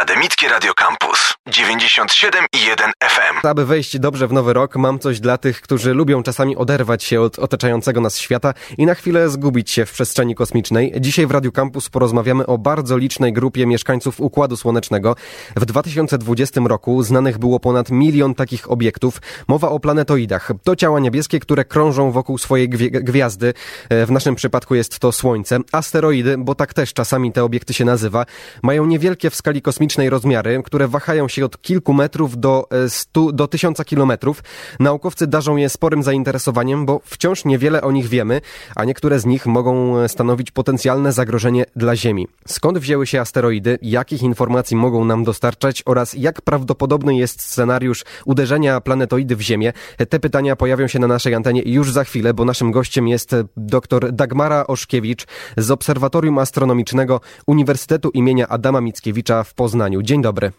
Akademickie Radio Campus 97,1 FM. Aby wejść dobrze w nowy rok, mam coś dla tych, którzy lubią czasami oderwać się od otaczającego nas świata i na chwilę zgubić się w przestrzeni kosmicznej. Dzisiaj w Radio Campus porozmawiamy o bardzo licznej grupie mieszkańców Układu Słonecznego. W 2020 roku znanych było ponad 1 milion takich obiektów. Mowa o planetoidach. To ciała niebieskie, które krążą wokół swojej gwiazdy. W naszym przypadku jest to Słońce. Asteroidy, bo tak też czasami te obiekty się nazywa, mają niewielkie w skali kosmicznej rozmiary, które wahają się od kilku metrów do 1000 kilometrów. Naukowcy darzą je sporym zainteresowaniem, bo wciąż niewiele o nich wiemy, a niektóre z nich mogą stanowić potencjalne zagrożenie dla Ziemi. Skąd wzięły się asteroidy, jakich informacji mogą nam dostarczać oraz jak prawdopodobny jest scenariusz uderzenia planetoidy w Ziemię? Te pytania pojawią się na naszej antenie już za chwilę, bo naszym gościem jest dr Dagmara Oszkiewicz z Obserwatorium Astronomicznego Uniwersytetu imienia Adama Mickiewicza w Poznaniu. Dzień dobry.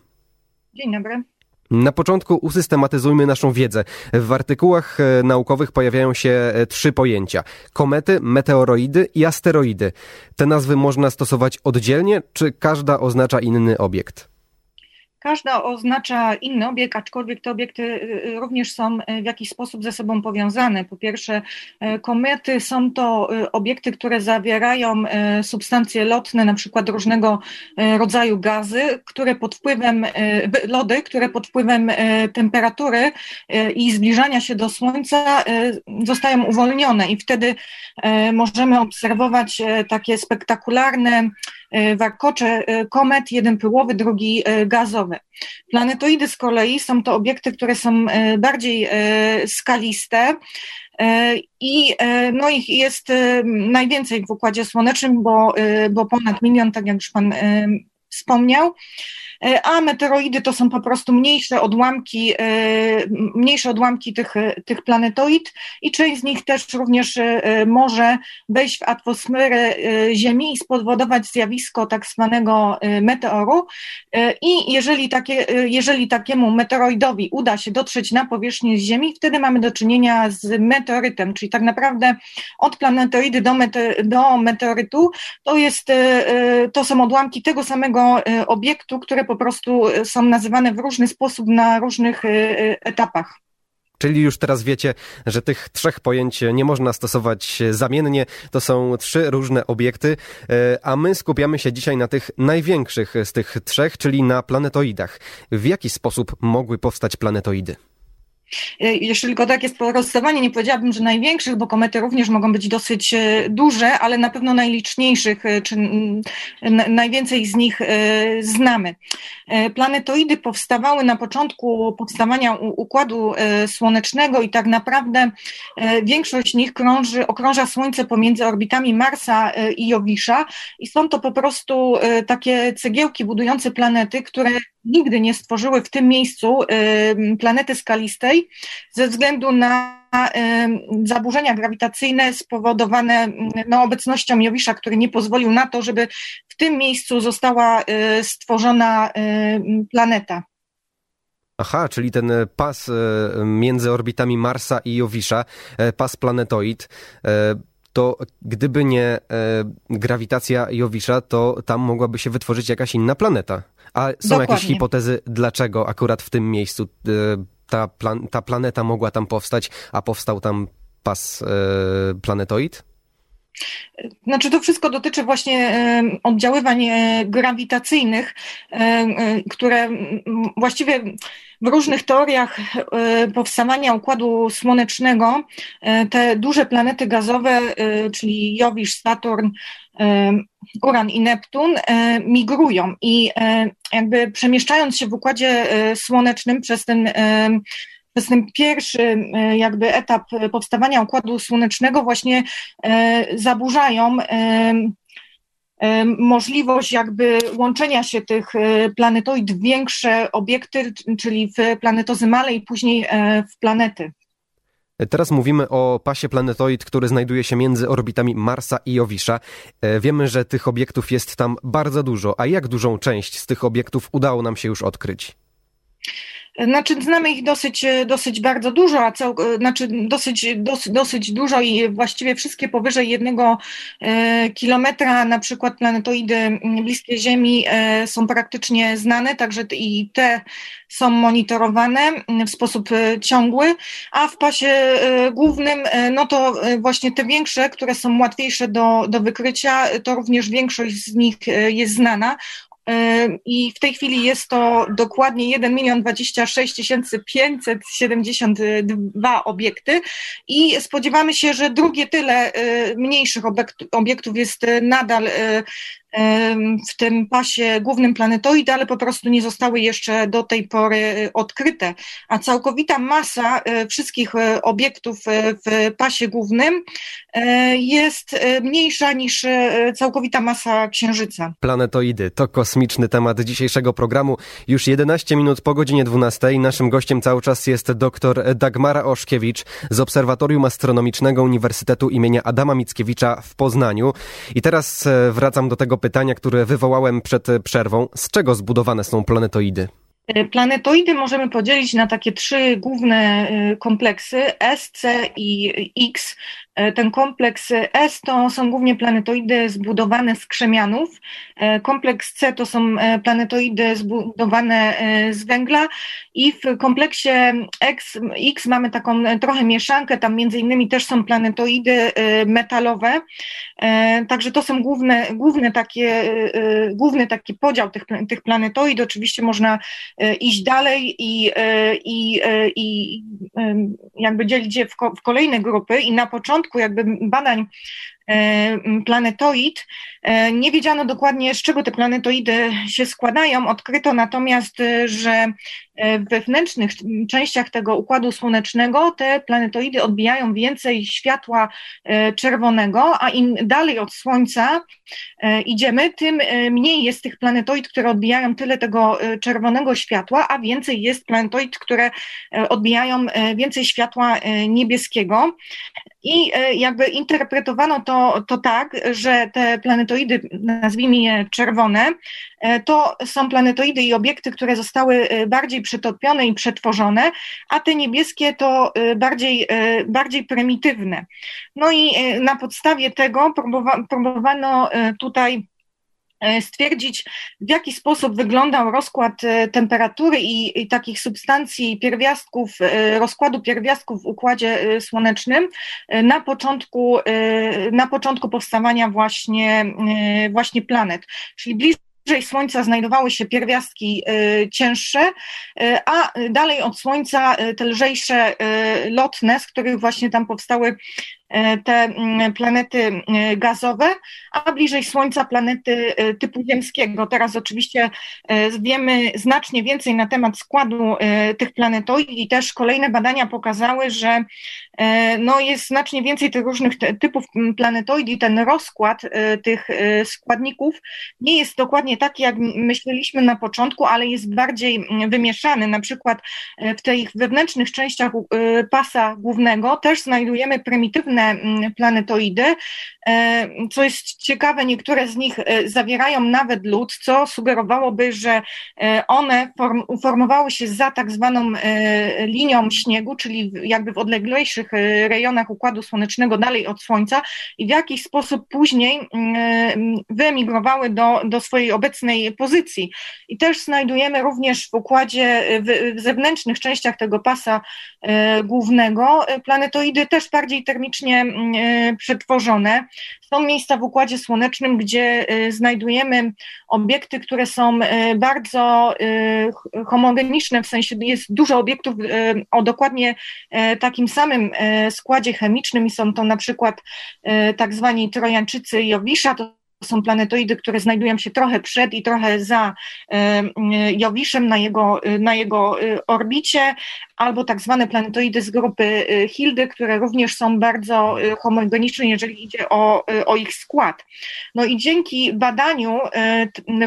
Dzień dobry. Na początku usystematyzujmy naszą wiedzę. W artykułach naukowych pojawiają się 3 pojęcia. Komety, meteoroidy i asteroidy. Te nazwy można stosować oddzielnie, czy każda oznacza inny obiekt? Każda oznacza inny obiekt, aczkolwiek te obiekty również są w jakiś sposób ze sobą powiązane. Po pierwsze, komety są to obiekty, które zawierają substancje lotne, na przykład różnego rodzaju gazy, lody, które pod wpływem temperatury i zbliżania się do Słońca zostają uwolnione i wtedy możemy obserwować takie spektakularne warkocze komet, jeden pyłowy, drugi gazowy. Planetoidy z kolei są to obiekty, które są bardziej skaliste i no ich jest najwięcej w Układzie Słonecznym, bo ponad 1 milion, tak jak już pan wspomniał, a meteoroidy to są po prostu mniejsze odłamki tych planetoid i część z nich też również może wejść w atmosferę Ziemi i spowodować zjawisko tak zwanego meteoru. I jeżeli takiemu meteoroidowi uda się dotrzeć na powierzchnię Ziemi, wtedy mamy do czynienia z meteorytem, czyli tak naprawdę od planetoidy do meteorytu to są odłamki tego samego obiektu, które po prostu są nazywane w różny sposób na różnych etapach. Czyli już teraz wiecie, że tych 3 pojęć nie można stosować zamiennie. To są 3 różne obiekty, a my skupiamy się dzisiaj na tych największych z tych 3, czyli na planetoidach. W jaki sposób mogły powstać planetoidy? Jeszcze tylko takie sprostowanie, nie powiedziałabym, że największych, bo komety również mogą być dosyć duże, ale na pewno najliczniejszych, czy najwięcej z nich znamy. Planetoidy powstawały na początku powstawania Układu Słonecznego i tak naprawdę większość z nich okrąża Słońce pomiędzy orbitami Marsa i Jowisza i są to po prostu takie cegiełki budujące planety, które nigdy nie stworzyły w tym miejscu planety skalistej ze względu na zaburzenia grawitacyjne spowodowane obecnością Jowisza, który nie pozwolił na to, żeby w tym miejscu została stworzona planeta. Aha, czyli ten pas między orbitami Marsa i Jowisza, pas planetoid, to gdyby nie grawitacja Jowisza, to tam mogłaby się wytworzyć jakaś inna planeta. A są Dokładnie. Jakieś hipotezy, dlaczego akurat w tym miejscu ta planeta mogła tam powstać, a powstał tam pas planetoid? Znaczy to wszystko dotyczy właśnie oddziaływań grawitacyjnych, które właściwie w różnych teoriach powstawania Układu Słonecznego te duże planety gazowe, czyli Jowisz, Saturn, Uran i Neptun migrują i jakby przemieszczając się w Układzie Słonecznym przez ten pierwszy jakby etap powstawania Układu Słonecznego właśnie zaburzają możliwość jakby łączenia się tych planetoid w większe obiekty, czyli w planetozymale i później w planety. Teraz mówimy o pasie planetoid, który znajduje się między orbitami Marsa i Jowisza. Wiemy, że tych obiektów jest tam bardzo dużo. A jak dużą część z tych obiektów udało nam się już odkryć? Znaczy, znamy ich dosyć bardzo dużo, a dosyć dużo i właściwie wszystkie powyżej 1 kilometra, na przykład planetoidy bliskie Ziemi są praktycznie znane, także i te są monitorowane w sposób ciągły, a w pasie głównym, no to właśnie te większe, które są łatwiejsze do wykrycia, to również większość z nich jest znana. I w tej chwili jest to dokładnie 1 026 572 obiekty i spodziewamy się, że drugie tyle mniejszych obiektów jest nadal w tym pasie głównym planetoid, ale po prostu nie zostały jeszcze do tej pory odkryte. A całkowita masa wszystkich obiektów w pasie głównym jest mniejsza niż całkowita masa Księżyca. Planetoidy to kosmiczny temat dzisiejszego programu. Już 11 minut po godzinie 12. Naszym gościem cały czas jest dr Dagmara Oszkiewicz z Obserwatorium Astronomicznego Uniwersytetu imienia Adama Mickiewicza w Poznaniu. I teraz wracam do tego pytania, które wywołałem przed przerwą. Z czego zbudowane są planetoidy? Planetoidy możemy podzielić na takie 3 główne kompleksy, S, C i X. Ten kompleks S to są głównie planetoidy zbudowane z krzemianów, kompleks C to są planetoidy zbudowane z węgla i w kompleksie X mamy taką trochę mieszankę, tam między innymi też są planetoidy metalowe, także to są główny taki podział tych planetoid. Oczywiście można iść dalej i jakby dzielić je w kolejne grupy i na początku jakby badań planetoid nie wiedziano dokładnie, z czego te planetoidy się składają. Odkryto natomiast, że wewnętrznych częściach tego układu słonecznego te planetoidy odbijają więcej światła czerwonego, a im dalej od Słońca idziemy, tym mniej jest tych planetoid, które odbijają tyle tego czerwonego światła, a więcej jest planetoid, które odbijają więcej światła niebieskiego. I jakby interpretowano to tak, że te planetoidy, nazwijmy je czerwone, to są planetoidy i obiekty, które zostały bardziej przetopione i przetworzone, a te niebieskie to bardziej prymitywne. No i na podstawie tego próbowano tutaj stwierdzić, w jaki sposób wyglądał rozkład temperatury i takich substancji pierwiastków, rozkładu pierwiastków w Układzie Słonecznym na początku powstawania właśnie planet. Czyli bliżej Słońca znajdowały się pierwiastki cięższe, a dalej od Słońca te lżejsze, lotne, z których właśnie tam powstały te planety gazowe, a bliżej Słońca planety typu ziemskiego. Teraz oczywiście wiemy znacznie więcej na temat składu tych planetoid i też kolejne badania pokazały, że no jest znacznie więcej tych różnych typów planetoid i ten rozkład tych składników nie jest dokładnie taki, jak myśleliśmy na początku, ale jest bardziej wymieszany. Na przykład w tych wewnętrznych częściach pasa głównego też znajdujemy prymitywne planetoidy. Co jest ciekawe, niektóre z nich zawierają nawet lód, co sugerowałoby, że one uformowały się za tak zwaną linią śniegu, czyli jakby w odleglejszych rejonach Układu Słonecznego, dalej od Słońca i w jakiś sposób później wyemigrowały do swojej obecnej pozycji. I też znajdujemy również w układzie, w zewnętrznych częściach tego pasa głównego planetoidy też bardziej termicznie przetworzone. Są miejsca w Układzie Słonecznym, gdzie znajdujemy obiekty, które są bardzo homogeniczne, w sensie jest dużo obiektów o dokładnie takim samym składzie chemicznym i są to na przykład tak zwani Trojańczycy Jowisza. To są planetoidy, które znajdują się trochę przed i trochę za Jowiszem na jego orbicie, albo tak zwane planetoidy z grupy Hildy, które również są bardzo homogeniczne, jeżeli idzie o ich skład. No i dzięki badaniu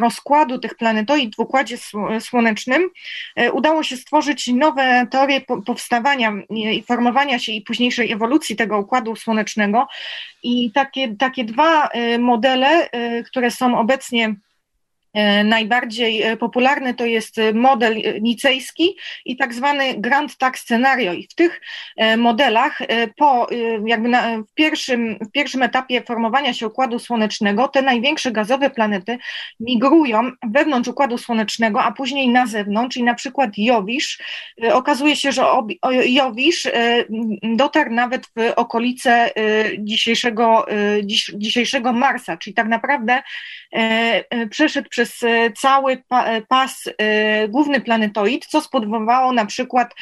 rozkładu tych planetoid w Układzie Słonecznym udało się stworzyć nowe teorie powstawania i formowania się i późniejszej ewolucji tego Układu Słonecznego i takie 2 modele, które są obecnie najbardziej popularny to jest model nicejski i tak zwany Grand Tack Scenario. I w tych modelach w pierwszym etapie formowania się Układu Słonecznego te największe gazowe planety migrują wewnątrz Układu Słonecznego, a później na zewnątrz i na przykład Jowisz. Okazuje się, że Jowisz dotarł nawet w okolice dzisiejszego Marsa, czyli tak naprawdę przeszedł przez cały pas główny planetoid, co spowodowało na przykład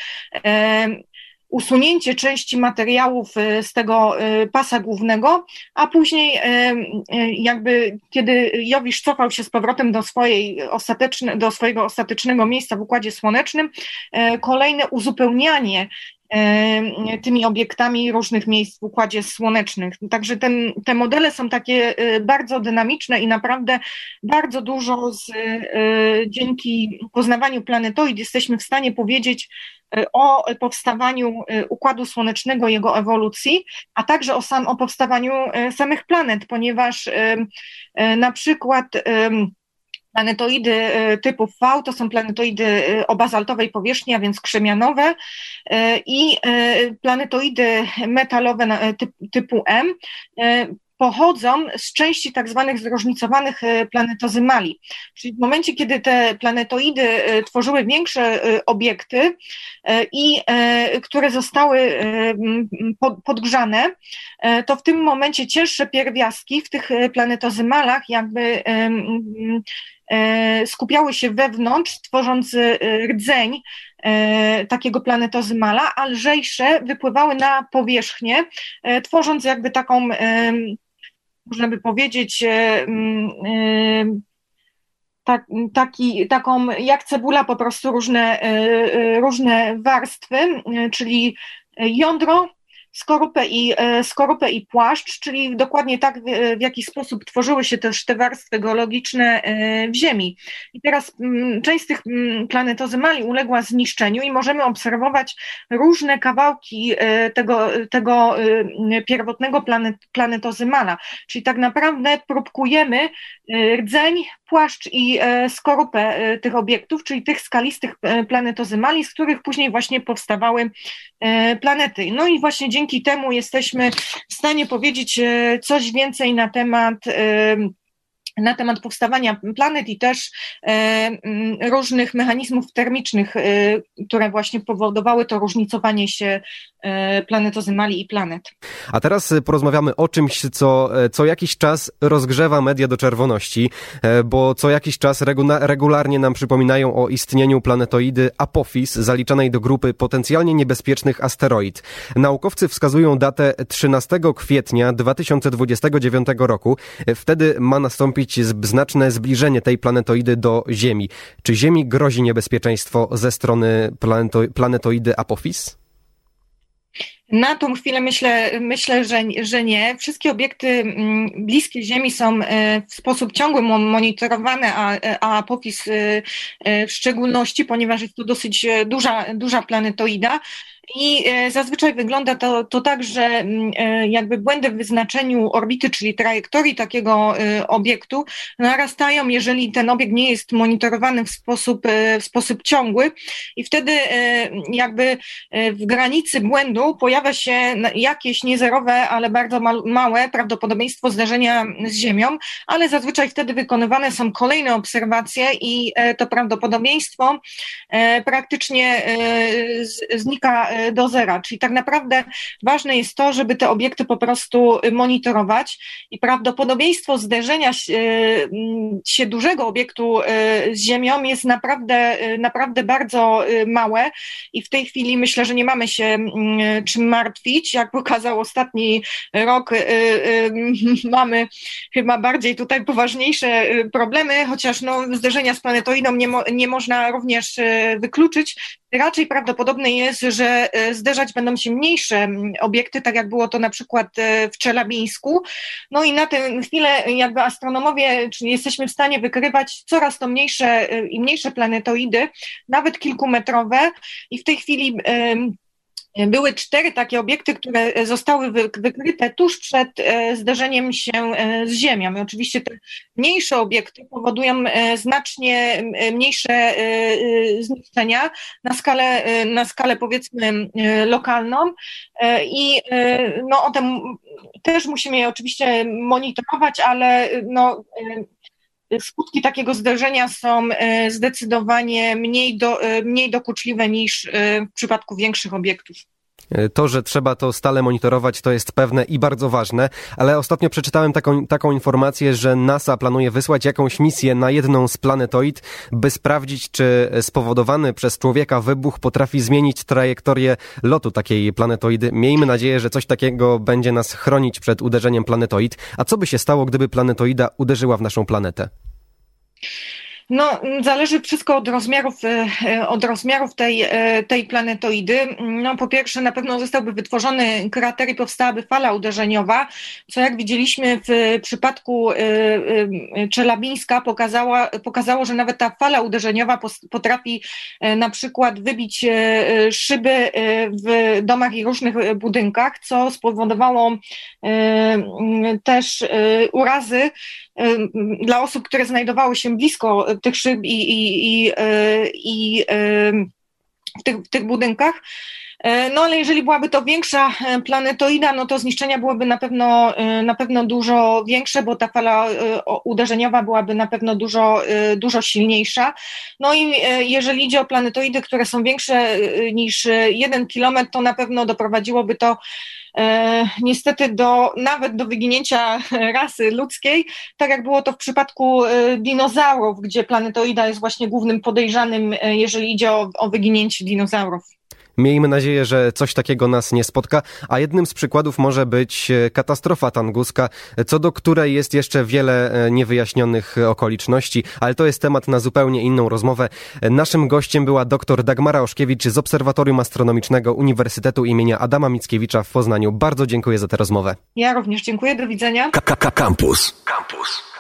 usunięcie części materiałów z tego pasa głównego, a później jakby kiedy Jowisz cofał się z powrotem do swojego ostatecznego miejsca w Układzie Słonecznym, kolejne uzupełnianie tymi obiektami różnych miejsc w Układzie Słonecznym. Także te modele są takie bardzo dynamiczne i naprawdę bardzo dużo dzięki poznawaniu planetoid jesteśmy w stanie powiedzieć o powstawaniu Układu Słonecznego, jego ewolucji, a także o powstawaniu samych planet, ponieważ na przykład planetoidy typu V to są planetoidy o bazaltowej powierzchni, a więc krzemianowe, i planetoidy metalowe typu M pochodzą z części tak zwanych zróżnicowanych planetozymali. Czyli w momencie, kiedy te planetoidy tworzyły większe obiekty i które zostały podgrzane, to w tym momencie cięższe pierwiastki w tych planetozymalach jakby skupiały się wewnątrz, tworząc rdzeń takiego planetozymala, a lżejsze wypływały na powierzchnię, tworząc jakby taką, można by powiedzieć, taką jak cebula, po prostu różne warstwy, czyli jądro, skorupę i płaszcz, czyli dokładnie tak, w jaki sposób tworzyły się też te warstwy geologiczne w Ziemi. I teraz część z tych planetozymali uległa zniszczeniu i możemy obserwować różne kawałki tego pierwotnego planetozymala. Czyli tak naprawdę próbkujemy rdzeń, płaszcz i skorupę tych obiektów, czyli tych skalistych planetozymali, z których później właśnie powstawały planety. No i właśnie dzięki temu jesteśmy w stanie powiedzieć coś więcej na temat powstawania planet i też różnych mechanizmów termicznych, które właśnie powodowały to różnicowanie się planetozymali i planet. A teraz porozmawiamy o czymś, co jakiś czas rozgrzewa media do czerwoności, bo co jakiś czas regularnie nam przypominają o istnieniu planetoidy Apophis, zaliczanej do grupy potencjalnie niebezpiecznych asteroid. Naukowcy wskazują datę 13 kwietnia 2029 roku. Wtedy ma nastąpić znaczne zbliżenie tej planetoidy do Ziemi. Czy Ziemi grozi niebezpieczeństwo ze strony planetoidy Apophis? Na tą chwilę myślę, że nie. Wszystkie obiekty bliskie Ziemi są w sposób ciągły monitorowane, a Apophis w szczególności, ponieważ jest to dosyć duża planetoida. I zazwyczaj wygląda to tak, że jakby błędy w wyznaczeniu orbity, czyli trajektorii takiego obiektu narastają, jeżeli ten obiekt nie jest monitorowany w sposób ciągły, i wtedy jakby w granicy błędu pojawia się jakieś niezerowe, ale bardzo małe prawdopodobieństwo zdarzenia z Ziemią, ale zazwyczaj wtedy wykonywane są kolejne obserwacje i to prawdopodobieństwo praktycznie znika do zera. Czyli tak naprawdę ważne jest to, żeby te obiekty po prostu monitorować i prawdopodobieństwo zderzenia się dużego obiektu z Ziemią jest naprawdę bardzo małe i w tej chwili myślę, że nie mamy się czym martwić. Jak pokazał ostatni rok, mamy chyba bardziej tutaj poważniejsze problemy, chociaż zderzenia z planetoidą nie można również wykluczyć. Raczej prawdopodobne jest, że zderzać będą się mniejsze obiekty, tak jak było to na przykład w Czelabińsku. No i na tę chwilę jakby astronomowie, czyli jesteśmy w stanie wykrywać coraz to mniejsze i mniejsze planetoidy, nawet kilkumetrowe, i w tej chwili Były 4 takie obiekty, które zostały wykryte tuż przed zderzeniem się z Ziemią. I oczywiście te mniejsze obiekty powodują znacznie mniejsze zniszczenia na skalę powiedzmy lokalną i no, o tym też musimy je oczywiście monitorować, ale no, skutki takiego zderzenia są zdecydowanie mniej dokuczliwe niż w przypadku większych obiektów. To, że trzeba to stale monitorować, to jest pewne i bardzo ważne, ale ostatnio przeczytałem taką informację, że NASA planuje wysłać jakąś misję na jedną z planetoid, by sprawdzić, czy spowodowany przez człowieka wybuch potrafi zmienić trajektorię lotu takiej planetoidy. Miejmy nadzieję, że coś takiego będzie nas chronić przed uderzeniem planetoid. A co by się stało, gdyby planetoida uderzyła w naszą planetę? No, zależy wszystko od rozmiarów tej planetoidy. No, po pierwsze, na pewno zostałby wytworzony krater i powstałaby fala uderzeniowa, co jak widzieliśmy w przypadku Czelabińska pokazało, że nawet ta fala uderzeniowa potrafi na przykład wybić szyby w domach i różnych budynkach, co spowodowało też urazy dla osób, które znajdowały się blisko tych szyb i w tych budynkach. No ale jeżeli byłaby to większa planetoida, no to zniszczenia byłyby na pewno dużo większe, bo ta fala uderzeniowa byłaby na pewno dużo silniejsza. No i jeżeli idzie o planetoidy, które są większe niż 1 kilometr, to na pewno doprowadziłoby to niestety nawet do wyginięcia rasy ludzkiej, tak jak było to w przypadku dinozaurów, gdzie planetoida jest właśnie głównym podejrzanym, jeżeli idzie o wyginięcie dinozaurów. Miejmy nadzieję, że coś takiego nas nie spotka, a jednym z przykładów może być katastrofa tunguska, co do której jest jeszcze wiele niewyjaśnionych okoliczności, ale to jest temat na zupełnie inną rozmowę. Naszym gościem była dr Dagmara Oszkiewicz z Obserwatorium Astronomicznego Uniwersytetu imienia Adama Mickiewicza w Poznaniu. Bardzo dziękuję za tę rozmowę. Ja również dziękuję, do widzenia. Campus.